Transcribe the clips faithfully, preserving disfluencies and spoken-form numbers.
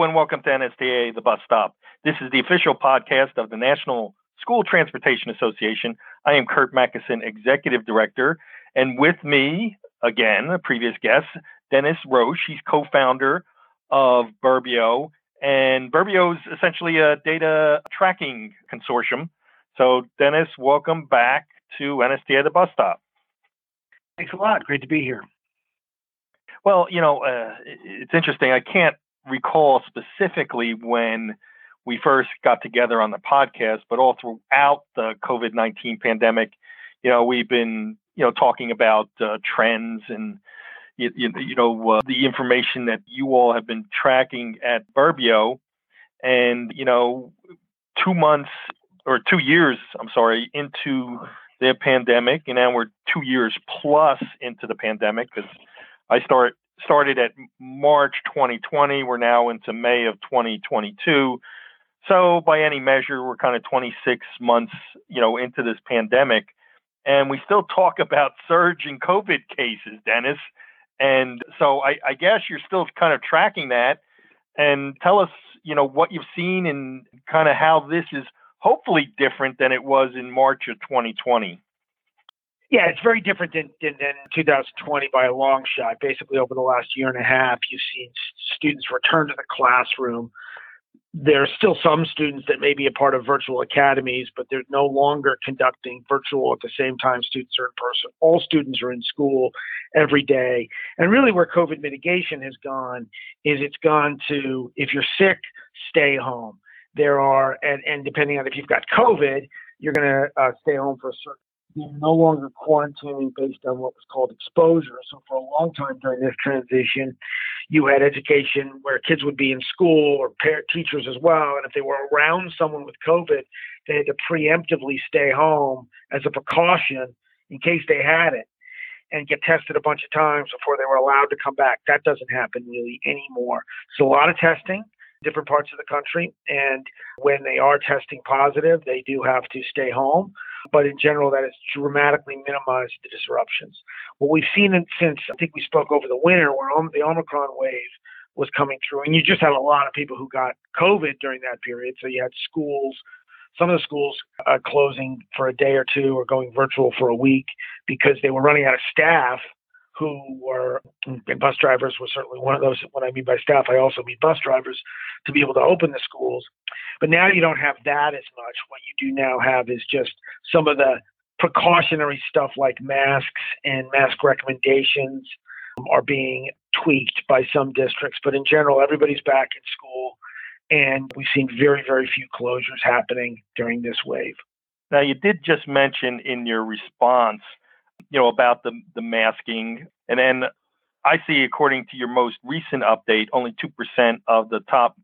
Hello and welcome to N S T A, The Bus Stop. This is the official podcast of the National School Transportation Association. I am Kurt Macysyn, Executive Director, and with me, again, a previous guest, Dennis Roche. He's co-founder of Burbio, and Burbio is essentially a data tracking consortium. So, Dennis, welcome back to N S T A, The Bus Stop. Thanks a lot. Great to be here. Well, you know, uh, it's interesting. I can't recall specifically when we first got together on the podcast, but all throughout the COVID nineteen pandemic, you know, we've been, you know, talking about uh, trends and, you, you, you know, uh, the information that you all have been tracking at Burbio. And, you know, two months or two years, I'm sorry, into the pandemic, and now we're two years plus into the pandemic because I start started at March twenty twenty. We're now into May of twenty twenty-two. So by any measure, we're kind of twenty-six months, you know, into this pandemic, and we still talk about surge in COVID cases, Dennis. And so I, I guess you're still kind of tracking that, and tell us, you know, what you've seen and kind of how this is hopefully different than it was in March of twenty twenty. Yeah, it's very different than, than, than two thousand twenty by a long shot. Basically, over the last year and a half, you've seen students return to the classroom. There are still some students that may be a part of virtual academies, but they're no longer conducting virtual at the same time students are in person. All students are in school every day. And really where COVID mitigation has gone is it's gone to, if you're sick, stay home. There are, and, and depending on if you've got COVID, you're going to uh, stay home for a certain They're no longer quarantining based on what was called exposure. So for a long time during this transition, you had education where kids would be in school or parent teachers as well. And if they were around someone with COVID, they had to preemptively stay home as a precaution in case they had it and get tested a bunch of times before they were allowed to come back. That doesn't happen really anymore. So a lot of testing. Different parts of the country, and when they are testing positive, they do have to stay home. But in general, that has dramatically minimized the disruptions. What we've seen since, I think we spoke over the winter, where the Omicron wave was coming through, and you just had a lot of people who got COVID during that period. So you had schools, some of the schools uh, closing for a day or two or going virtual for a week because they were running out of staff. Who were, and bus drivers were certainly one of those. When I mean by staff, I also mean bus drivers, to be able to open the schools. But now you don't have that as much. What you do now have is just some of the precautionary stuff like masks and mask recommendations are being tweaked by some districts. But in general, everybody's back in school, and we've seen very, very few closures happening during this wave. Now, you did just mention in your response, you know, about the, the masking. And then I see, according to your most recent update, only two percent of the top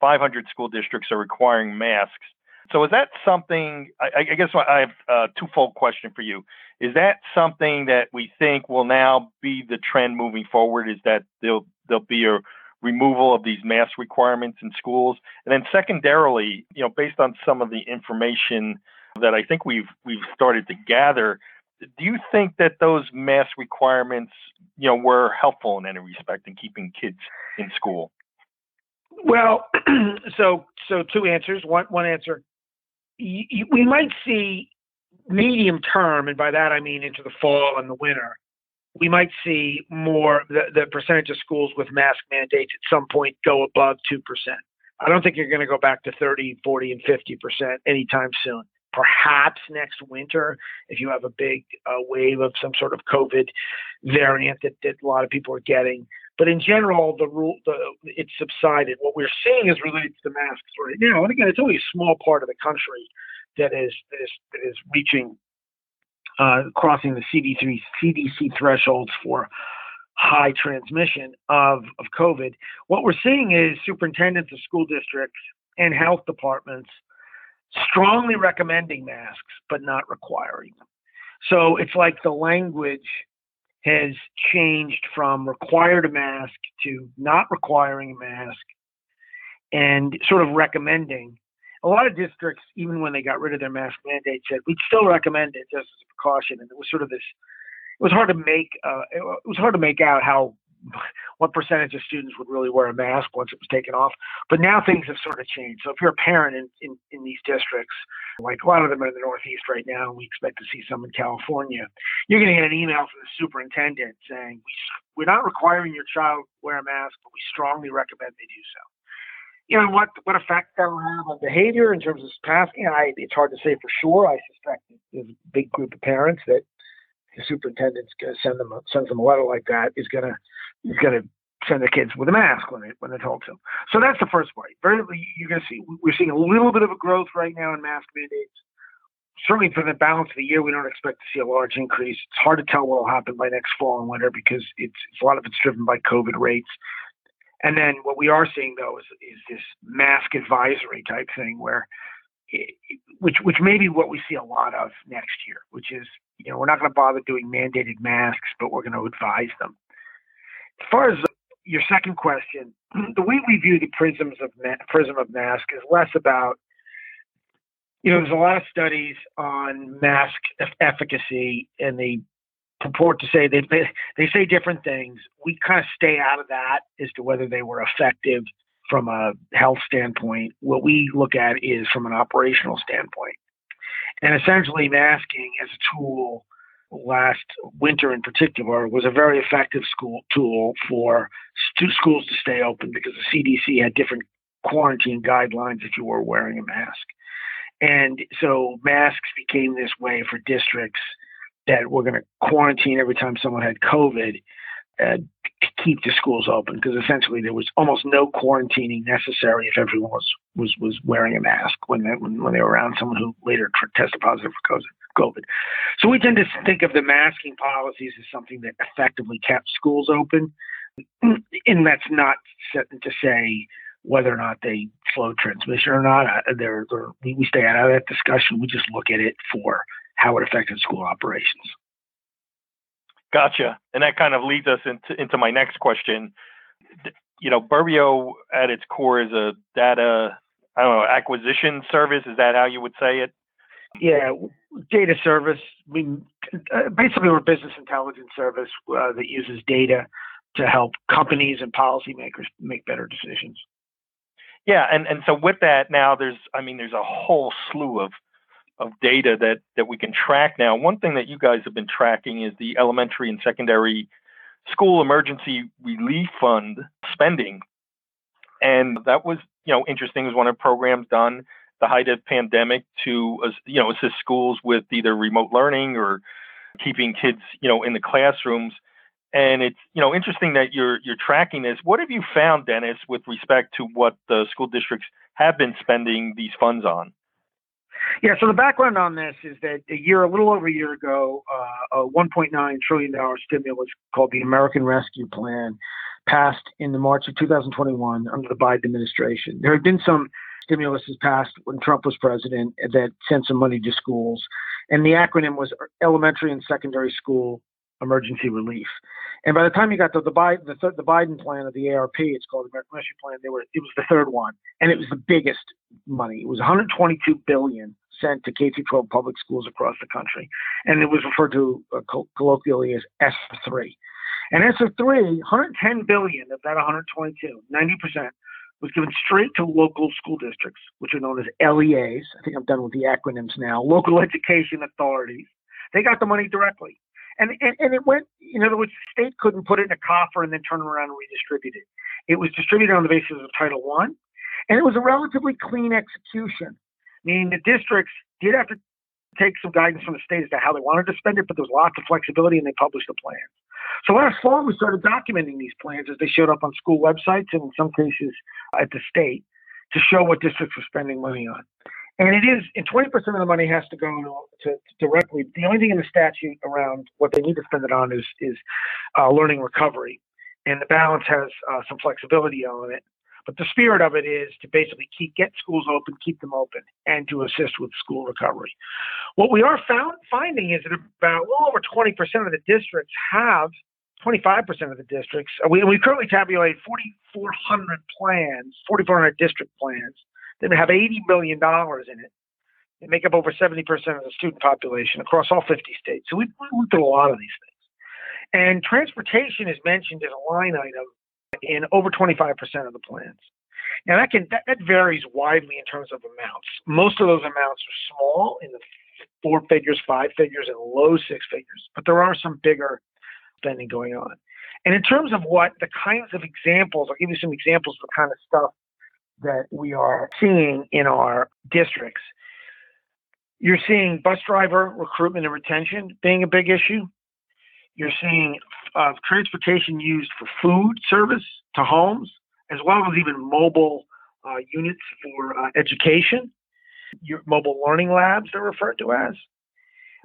five hundred school districts are requiring masks. So is that something, I, I guess I have a twofold question for you. Is that something that we think will now be the trend moving forward, is that there'll, there'll be a removal of these mask requirements in schools? And then secondarily, you know, based on some of the information that I think we've we've started to gather, do you think that those mask requirements, you know, were helpful in any respect in keeping kids in school? Well, so so two answers. One one answer, you, you, we might see medium term, and by that I mean into the fall and the winter, we might see more the, the percentage of schools with mask mandates at some point go above two percent. I don't think you're going to go back to thirty, forty, and fifty percent anytime soon. Perhaps next winter, if you have a big uh, wave of some sort of COVID variant that, that a lot of people are getting. But in general, the rule the, it's subsided. What we're seeing is related to the masks right now. And again, it's only a small part of the country that is that is, that is reaching, uh, crossing the C D C thresholds for high transmission of, of COVID. What we're seeing is superintendents of school districts and health departments strongly recommending masks, but not requiring them. So it's like the language has changed from required a mask to not requiring a mask and sort of recommending. A lot of districts, even when they got rid of their mask mandate, said, we'd still recommend it just as a precaution. And it was sort of this, it was hard to make, uh, it was hard to make out how what percentage of students would really wear a mask once it was taken off. But now things have sort of changed. So if you're a parent in, in, in these districts, like a lot of them are in the Northeast right now, and we expect to see some in California, you're going to get an email from the superintendent saying, we, we're not requiring your child to wear a mask, but we strongly recommend they do so. You know, what what effect that will have on behavior in terms of passing, I, it's hard to say for sure. I suspect there's a big group of parents that the superintendent's going to send them a, sends them a letter like that is going to is going to send the kids with a mask when they when they're told to. So that's the first part. Very, you're going to see we're seeing a little bit of a growth right now in mask mandates. Certainly for the balance of the year, we don't expect to see a large increase. It's hard to tell what will happen by next fall and winter because it's, it's a lot of it's driven by COVID rates. And then what we are seeing, though, is, is this mask advisory type thing, where, it, which which may be what we see a lot of next year, which is, you know, we're not going to bother doing mandated masks, but we're going to advise them. As far as your second question, the way we view the prisms of ma- prism of mask is less about, you know, there's a lot of studies on mask f- efficacy, and they purport to say they they say different things. We kind of stay out of that as to whether they were effective from a health standpoint. What we look at is from an operational standpoint. And essentially, masking as a tool last winter in particular was a very effective school tool for stu- schools to stay open because the C D C had different quarantine guidelines if you were wearing a mask. And so masks became this way for districts that we're going to quarantine every time someone had COVID uh, to keep the schools open, because essentially there was almost no quarantining necessary if everyone was was, was wearing a mask when they, when, when they were around someone who later tested positive for COVID. So we tend to think of the masking policies as something that effectively kept schools open, and that's not to say whether or not they slowed transmission or not. They're, they're, we stay out of that discussion. We just look at it for how it affected school operations. Gotcha. And that kind of leads us into, into my next question. You know, Burbio at its core is a data, I don't know, acquisition service. Is that how you would say it? Yeah, data service. I mean, basically we're a business intelligence service uh, that uses data to help companies and policymakers make better decisions. Yeah. And, and so with that now there's, I mean, there's a whole slew of of data that, that we can track now. One thing that you guys have been tracking is the elementary and secondary school emergency relief fund spending. And that was, you know, interesting. It was one of the programs done at the height of the pandemic to, you know, assist schools with either remote learning or keeping kids, you know, in the classrooms. And it's, you know, interesting that you're you're tracking this. What have you found, Dennis, with respect to what the school districts have been spending these funds on? Yeah, so the background on this is that a year, a little over a year ago, uh, a one point nine trillion dollars stimulus called the American Rescue Plan passed in the March of two thousand twenty-one under the Biden administration. There had been some stimulus passed when Trump was president that sent some money to schools, and the acronym was Elementary and Secondary School Emergency Relief. And by the time you got to the Biden, the, th- the Biden plan of the A R P, it's called the American Rescue Plan, they were, it was the third one, and it was the biggest money. It was one hundred twenty-two billion dollars sent to K through twelve public schools across the country, and it was referred to uh, co- colloquially as ESSER three. And ESSER three, one hundred ten billion dollars of that one hundred twenty-two, ninety percent, was given straight to local school districts, which are known as L E As. I think I'm done with the acronyms now. Local education authorities. They got the money directly. And, and and it went, in other words, the state couldn't put it in a coffer and then turn around and redistribute it. It was distributed on the basis of Title One, and it was a relatively clean execution, meaning the districts did have to take some guidance from the state as to how they wanted to spend it, but there was lots of flexibility, and they published the plans. So last fall, we started documenting these plans as they showed up on school websites and in some cases at the state to show what districts were spending money on. And it is, and twenty percent of the money has to go to, to directly. The only thing in the statute around what they need to spend it on is is uh, learning recovery, and the balance has uh, some flexibility on it. But the spirit of it is to basically keep get schools open, keep them open, and to assist with school recovery. What we are found, finding is that about well over twenty percent of the districts have, twenty-five percent of the districts. We we currently tabulate forty-four hundred plans, forty-four hundred district plans. They have eighty billion dollars in it. They make up over seventy percent of the student population across all fifty states. So we looked at a lot of these things. And transportation is mentioned as a line item in over twenty-five percent of the plans. Now, that can that, that varies widely in terms of amounts. Most of those amounts are small, in the four figures, five figures, and low six figures. But there are some bigger spending going on. And in terms of what the kinds of examples, I'll give you some examples of the kind of stuff that we are seeing in our districts. You're seeing bus driver recruitment and retention being a big issue. You're seeing uh, transportation used for food service to homes, as well as even mobile uh, units for uh, education, your mobile learning labs they're referred to as.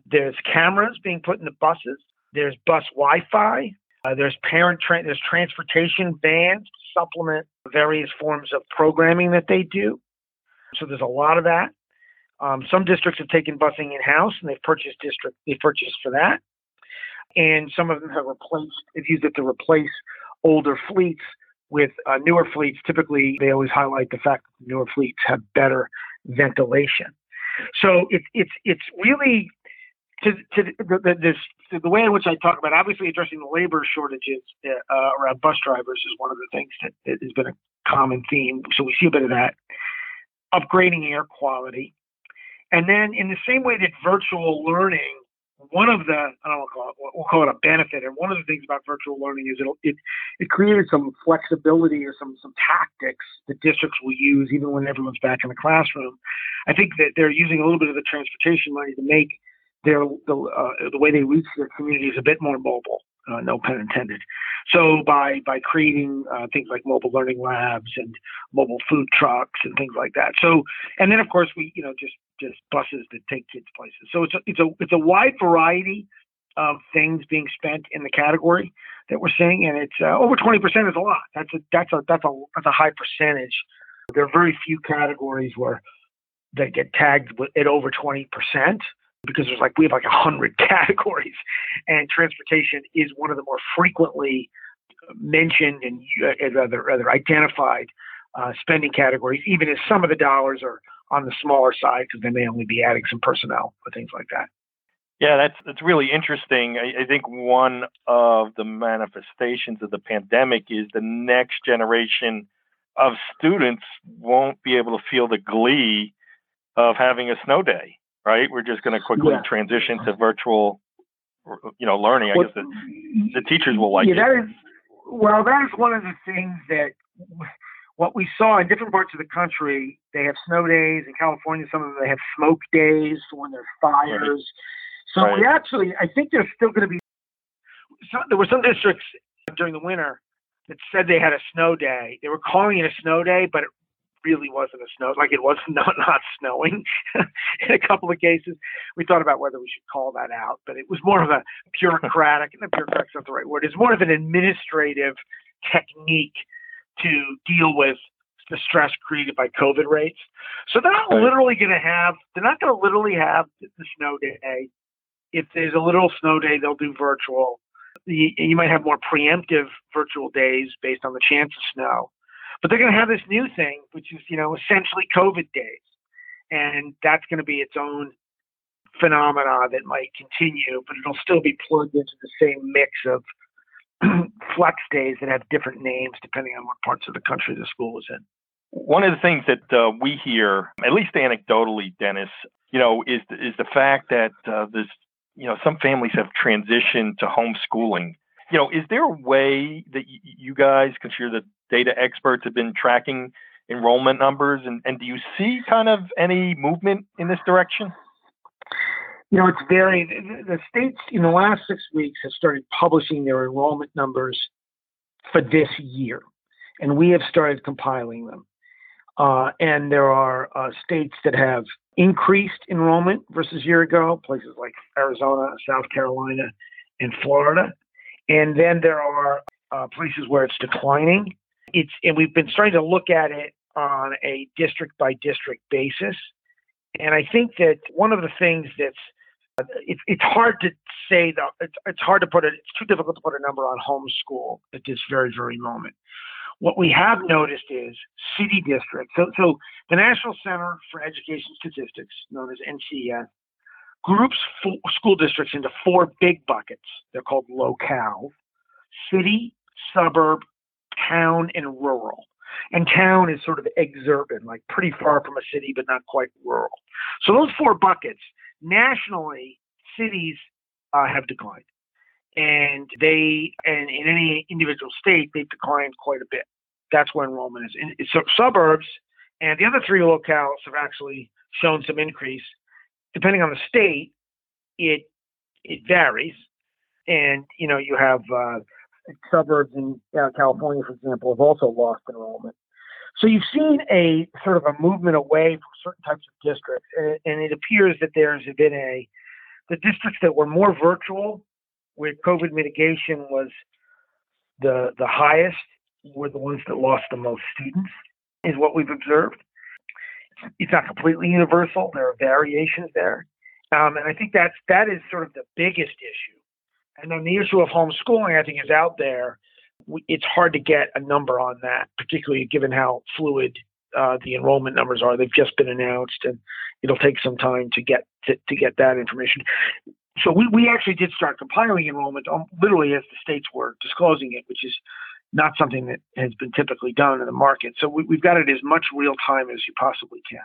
There's cameras being put in the buses. There's bus Wi-Fi. Uh, there's parent tra- there's transportation vans to supplement various forms of programming that they do. So there's a lot of that. Um, some districts have taken busing in-house, and they've purchased district they purchased for that. And some of them have replaced have used it to replace older fleets with uh, newer fleets. Typically, they always highlight the fact that newer fleets have better ventilation. So it's it's it's really to to the, the, this, to the way in which I talk about. Obviously, addressing the labor shortages uh, around bus drivers is one of the things that, that has been a common theme. So we see a bit of that. Upgrading air quality, and then in the same way that virtual learning. One of the, I don't want to call it, we'll call it a benefit. And one of the things about virtual learning is it'll, it it created some flexibility or some some tactics that districts will use even when everyone's back in the classroom. I think that they're using a little bit of the transportation money to make their the, uh, the way they reach their communities a bit more mobile, uh, no pun intended. So by, by creating uh, things like mobile learning labs and mobile food trucks and things like that. So, and then of course we, you know, just, just buses that take kids places. So it's a, it's a, it's a wide variety of things being spent in the category that we're seeing. And it's uh, over twenty percent is a lot. That's a, that's a, that's a, that's a high percentage. There are very few categories where they get tagged with at over twenty percent. Because there's like we have like a hundred categories, and transportation is one of the more frequently mentioned and uh, rather rather identified uh, spending categories. Even if some of the dollars are on the smaller side, because they may only be adding some personnel or things like that. Yeah, that's that's really interesting. I, I think one of the manifestations of the pandemic is the next generation of students won't be able to feel the glee of having a snow day. Right, we're just going to quickly yeah. transition to virtual, you know, learning. I well, guess the, the teachers will like yeah, it. That is, well, that is one of the things that what we saw in different parts of the country. They have snow days in California. Some of them they have smoke days when there's fires. Right. So right. we actually, I think there's still going to be. Some, there were some districts during the winter that said they had a snow day. They were calling it a snow day, but. It, really wasn't a snow, like it was not, not snowing in a couple of cases. We thought about whether we should call that out, but it was more of a bureaucratic, and the bureaucratic's not the right word, it's more of an administrative technique to deal with the stress created by COVID rates. So they're not literally going to have, they're not going to literally have the snow day. If there's a little snow day, they'll do virtual. You, you might have more preemptive virtual days based on the chance of snow. But they're going to have this new thing, which is, you know, essentially COVID days. And that's going to be its own phenomena that might continue, but it'll still be plugged into the same mix of flex days that have different names depending on what parts of the country the school is in. One of the things that uh, we hear, at least anecdotally, Dennis, you know, is, is the fact that uh, this, you know, some families have transitioned to homeschooling. You know, is there a way that y- you guys, because you're the data experts, have been tracking enrollment numbers, and, and do you see kind of any movement in this direction? You know, it's very, the states in the last six weeks have started publishing their enrollment numbers for this year, and we have started compiling them. Uh, and there are uh, states that have increased enrollment versus a year ago, places like Arizona, South Carolina, and Florida. And then there are uh, places where it's declining. It's and we've been starting to look at it on a district by district basis. And I think that one of the things that's uh, it, it's hard to say though it's, it's hard to put it. It's too difficult to put a number on homeschool at this very very moment. What we have noticed is city districts. So so the National Center for Education Statistics, known as N C E S, groups f- school districts into four big buckets. They're called locale, city, suburb, town, and rural. And town is sort of exurban, like pretty far from a city, but not quite rural. So those four buckets, nationally, cities uh, have declined. And they, and in any individual state, they've declined quite a bit. That's where enrollment is. In, so suburbs and the other three locales have actually shown some increase. Depending on the state, it it varies. And, you know, you have uh, suburbs in uh, California, for example, have also lost enrollment. So you've seen a sort of a movement away from certain types of districts. And, and it appears that there's been a, the districts that were more virtual, where COVID mitigation was the the highest, were the ones that lost the most students, is what we've observed. It's not completely universal. There are variations there. Um, and I think that's, that is sort of the biggest issue. And then the issue of homeschooling, I think, is out there. We, it's hard to get a number on that, particularly given how fluid uh, the enrollment numbers are. They've just been announced, and it'll take some time to get to, to get that information. So we, we actually did start compiling enrollment um, literally as the states were disclosing it, which is not something that has been typically done in the market. So we, we've got it as much real time as you possibly can.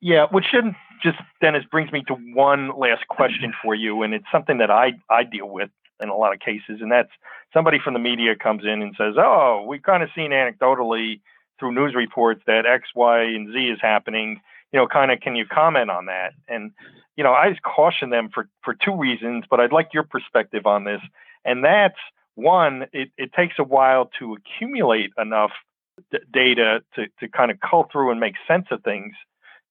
Yeah, which then just, Dennis, brings me to one last question for you, and it's something that I, I deal with in a lot of cases, and that's somebody from the media comes in and says, oh, we've kind of seen anecdotally through news reports that X, Y, and Z is happening. You know, kind of, can you comment on that? And, you know, I just caution them for, for two reasons, but I'd like your perspective on this. And that's, one, it, it takes a while to accumulate enough d- data to, to kind of cull through and make sense of things,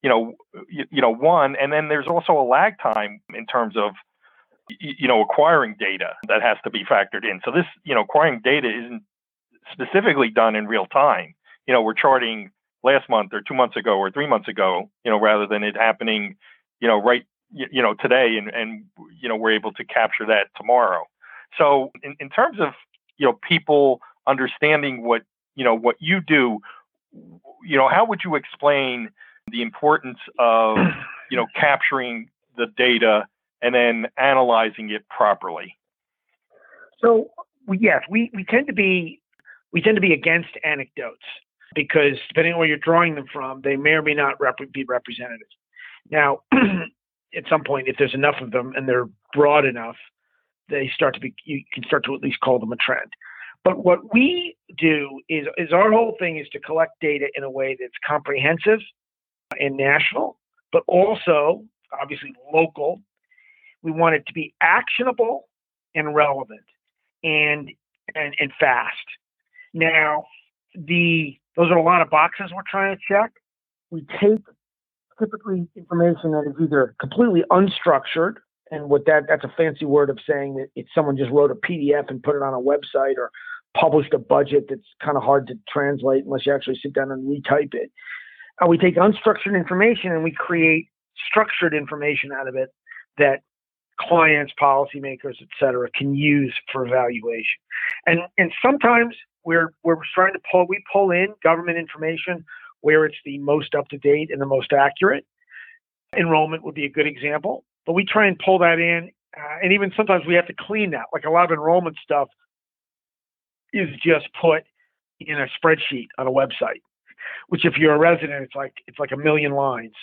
you know, you, you know, one, and then there's also a lag time in terms of, you know, acquiring data that has to be factored in. So this, you know, acquiring data isn't specifically done in real time. You know, we're charting last month or two months ago or three months ago, you know, rather than it happening, you know, right, you, you know, today and, and, you know, we're able to capture that tomorrow. So in, in terms of, you know, people understanding what, you know, what you do, you know, how would you explain the importance of, you know, capturing the data and then analyzing it properly? So, yes, we, we tend to be we tend to be against anecdotes because depending on where you're drawing them from, they may or may not rep- be representative. Now, at some point, if there's enough of them and they're broad enough, they start to be, you can start to at least call them a trend. But what we do is, is our whole thing is to collect data in a way that's comprehensive and national, but also obviously local. We want it to be actionable and relevant and, and, and fast. Now, the, those are a lot of boxes we're trying to check. We take typically information that is either completely unstructured, and what that that's a fancy word of saying that it's someone just wrote a P D F and put it on a website or published a budget that's kind of hard to translate unless you actually sit down and retype it. Uh, we take unstructured information and we create structured information out of it that clients, policymakers, et cetera, can use for evaluation. And and sometimes we're we're trying to pull we pull in government information where it's the most up to date and the most accurate. Enrollment would be a good example. But we try and pull that in, uh, and even sometimes we have to clean that. Like a lot of enrollment stuff is just put in a spreadsheet on a website, which if you're a resident, it's like it's like a million lines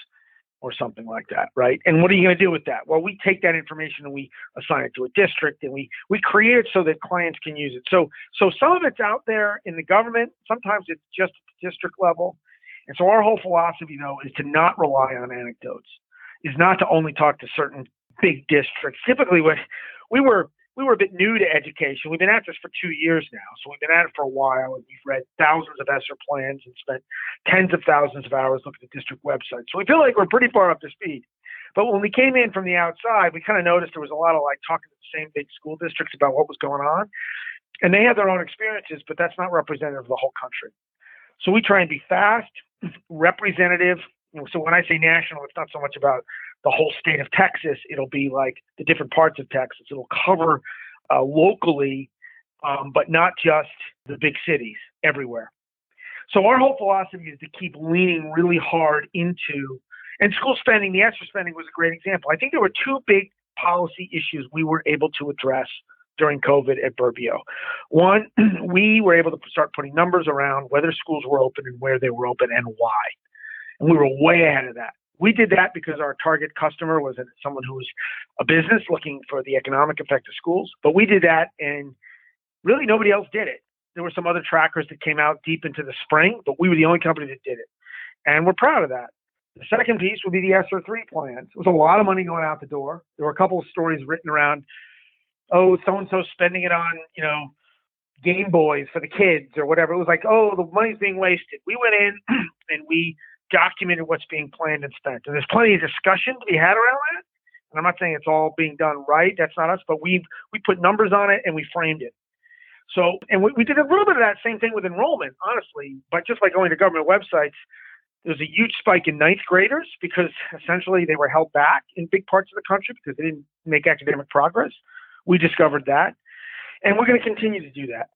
or something like that, right? And what are you going to do with that? Well, we take that information and we assign it to a district, and we we create it so that clients can use it. So so some of it's out there in the government. Sometimes it's just at the district level. And so our whole philosophy, though, is to not rely on anecdotes. Is not to only talk to certain big districts. Typically, when we were we were a bit new to education. We've been at this for two years now, so we've been at it for a while, and we've read thousands of ESSER plans and spent tens of thousands of hours looking at district websites. So we feel like we're pretty far up to speed. But when we came in from the outside, we kind of noticed there was a lot of like talking to the same big school districts about what was going on, and they had their own experiences, but that's not representative of the whole country. So we try and be fast, representative. So when I say national, it's not so much about the whole state of Texas. It'll be like the different parts of Texas. It'll cover uh, locally, um, but not just the big cities, everywhere. So our whole philosophy is to keep leaning really hard into And school spending, the ESSER spending was a great example. I think there were two big policy issues we were able to address during COVID at Burbio. One, we were able to start putting numbers around whether schools were open and where they were open and why. And we were way ahead of that. We did that because our target customer was someone who was a business looking for the economic effect of schools. But we did that, and really nobody else did it. There were some other trackers that came out deep into the spring, but we were the only company that did it. And we're proud of that. The second piece would be the ESSER three plans. It was a lot of money going out the door. There were a couple of stories written around, oh, so-and-so spending it on, you know, Game Boys for the kids or whatever. It was like, oh, the money's being wasted. We went in and we documented what's being planned and spent. And there's plenty of discussion to be had around that. And I'm not saying it's all being done right. That's not us. But we we put numbers on it and we framed it. So, and we, we did a little bit of that same thing with enrollment, honestly. But just like going to government websites, there's a huge spike in ninth graders because essentially they were held back in big parts of the country because they didn't make academic progress. We discovered that. And we're going to continue to do that.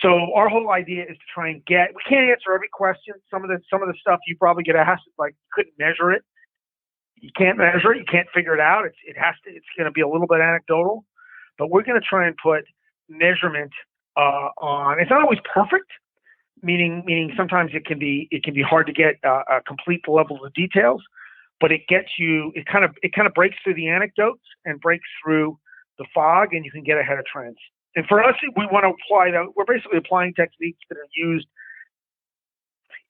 So our whole idea is to try and get, we can't answer every question. Some of the some of the stuff you probably get asked, like you couldn't measure it. You can't measure it. You can't figure it out. It's, it has to, it's going to be a little bit anecdotal, but we're going to try and put measurement uh, on, it's not always perfect, meaning meaning sometimes it can be, it can be hard to get uh, a complete level of details, but it gets you, it kind of, it kind of breaks through the anecdotes and breaks through the fog, and you can get ahead of trends. And for us, we want to apply that. We're basically applying techniques that are used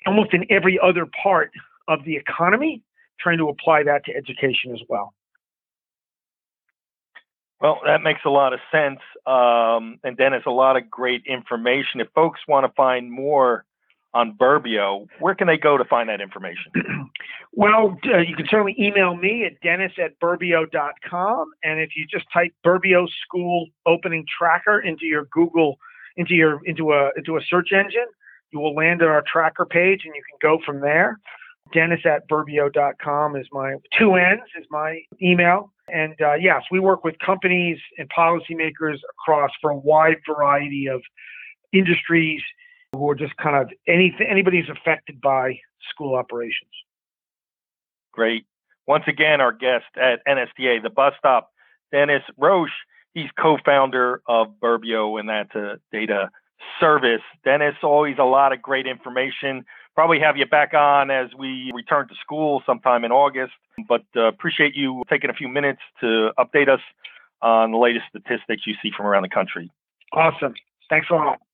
almost in every other part of the economy, trying to apply that to education as well. Well, that makes a lot of sense. Um, and Dennis, a lot of great information. If folks want to find more on Burbio, where can they go to find that information? Well, uh, you can certainly email me at dennis at burbio dot com. And if you just type Burbio School Opening Tracker into your Google, into your into a into a search engine, you will land on our tracker page and you can go from there. dennis at burbio dot com is my, two N's is my email. And uh, yes, we work with companies and policymakers across for a wide variety of industries who are just kind of any, anybody who's affected by school operations. Great. Once again, our guest at N S T A, the bus stop, Dennis Roche. He's co-founder of Burbio, and that's a data service. Dennis, always a lot of great information. Probably have you back on as we return to school sometime in August, but uh, appreciate you taking a few minutes to update us on the latest statistics you see from around the country. Awesome. Thanks a lot.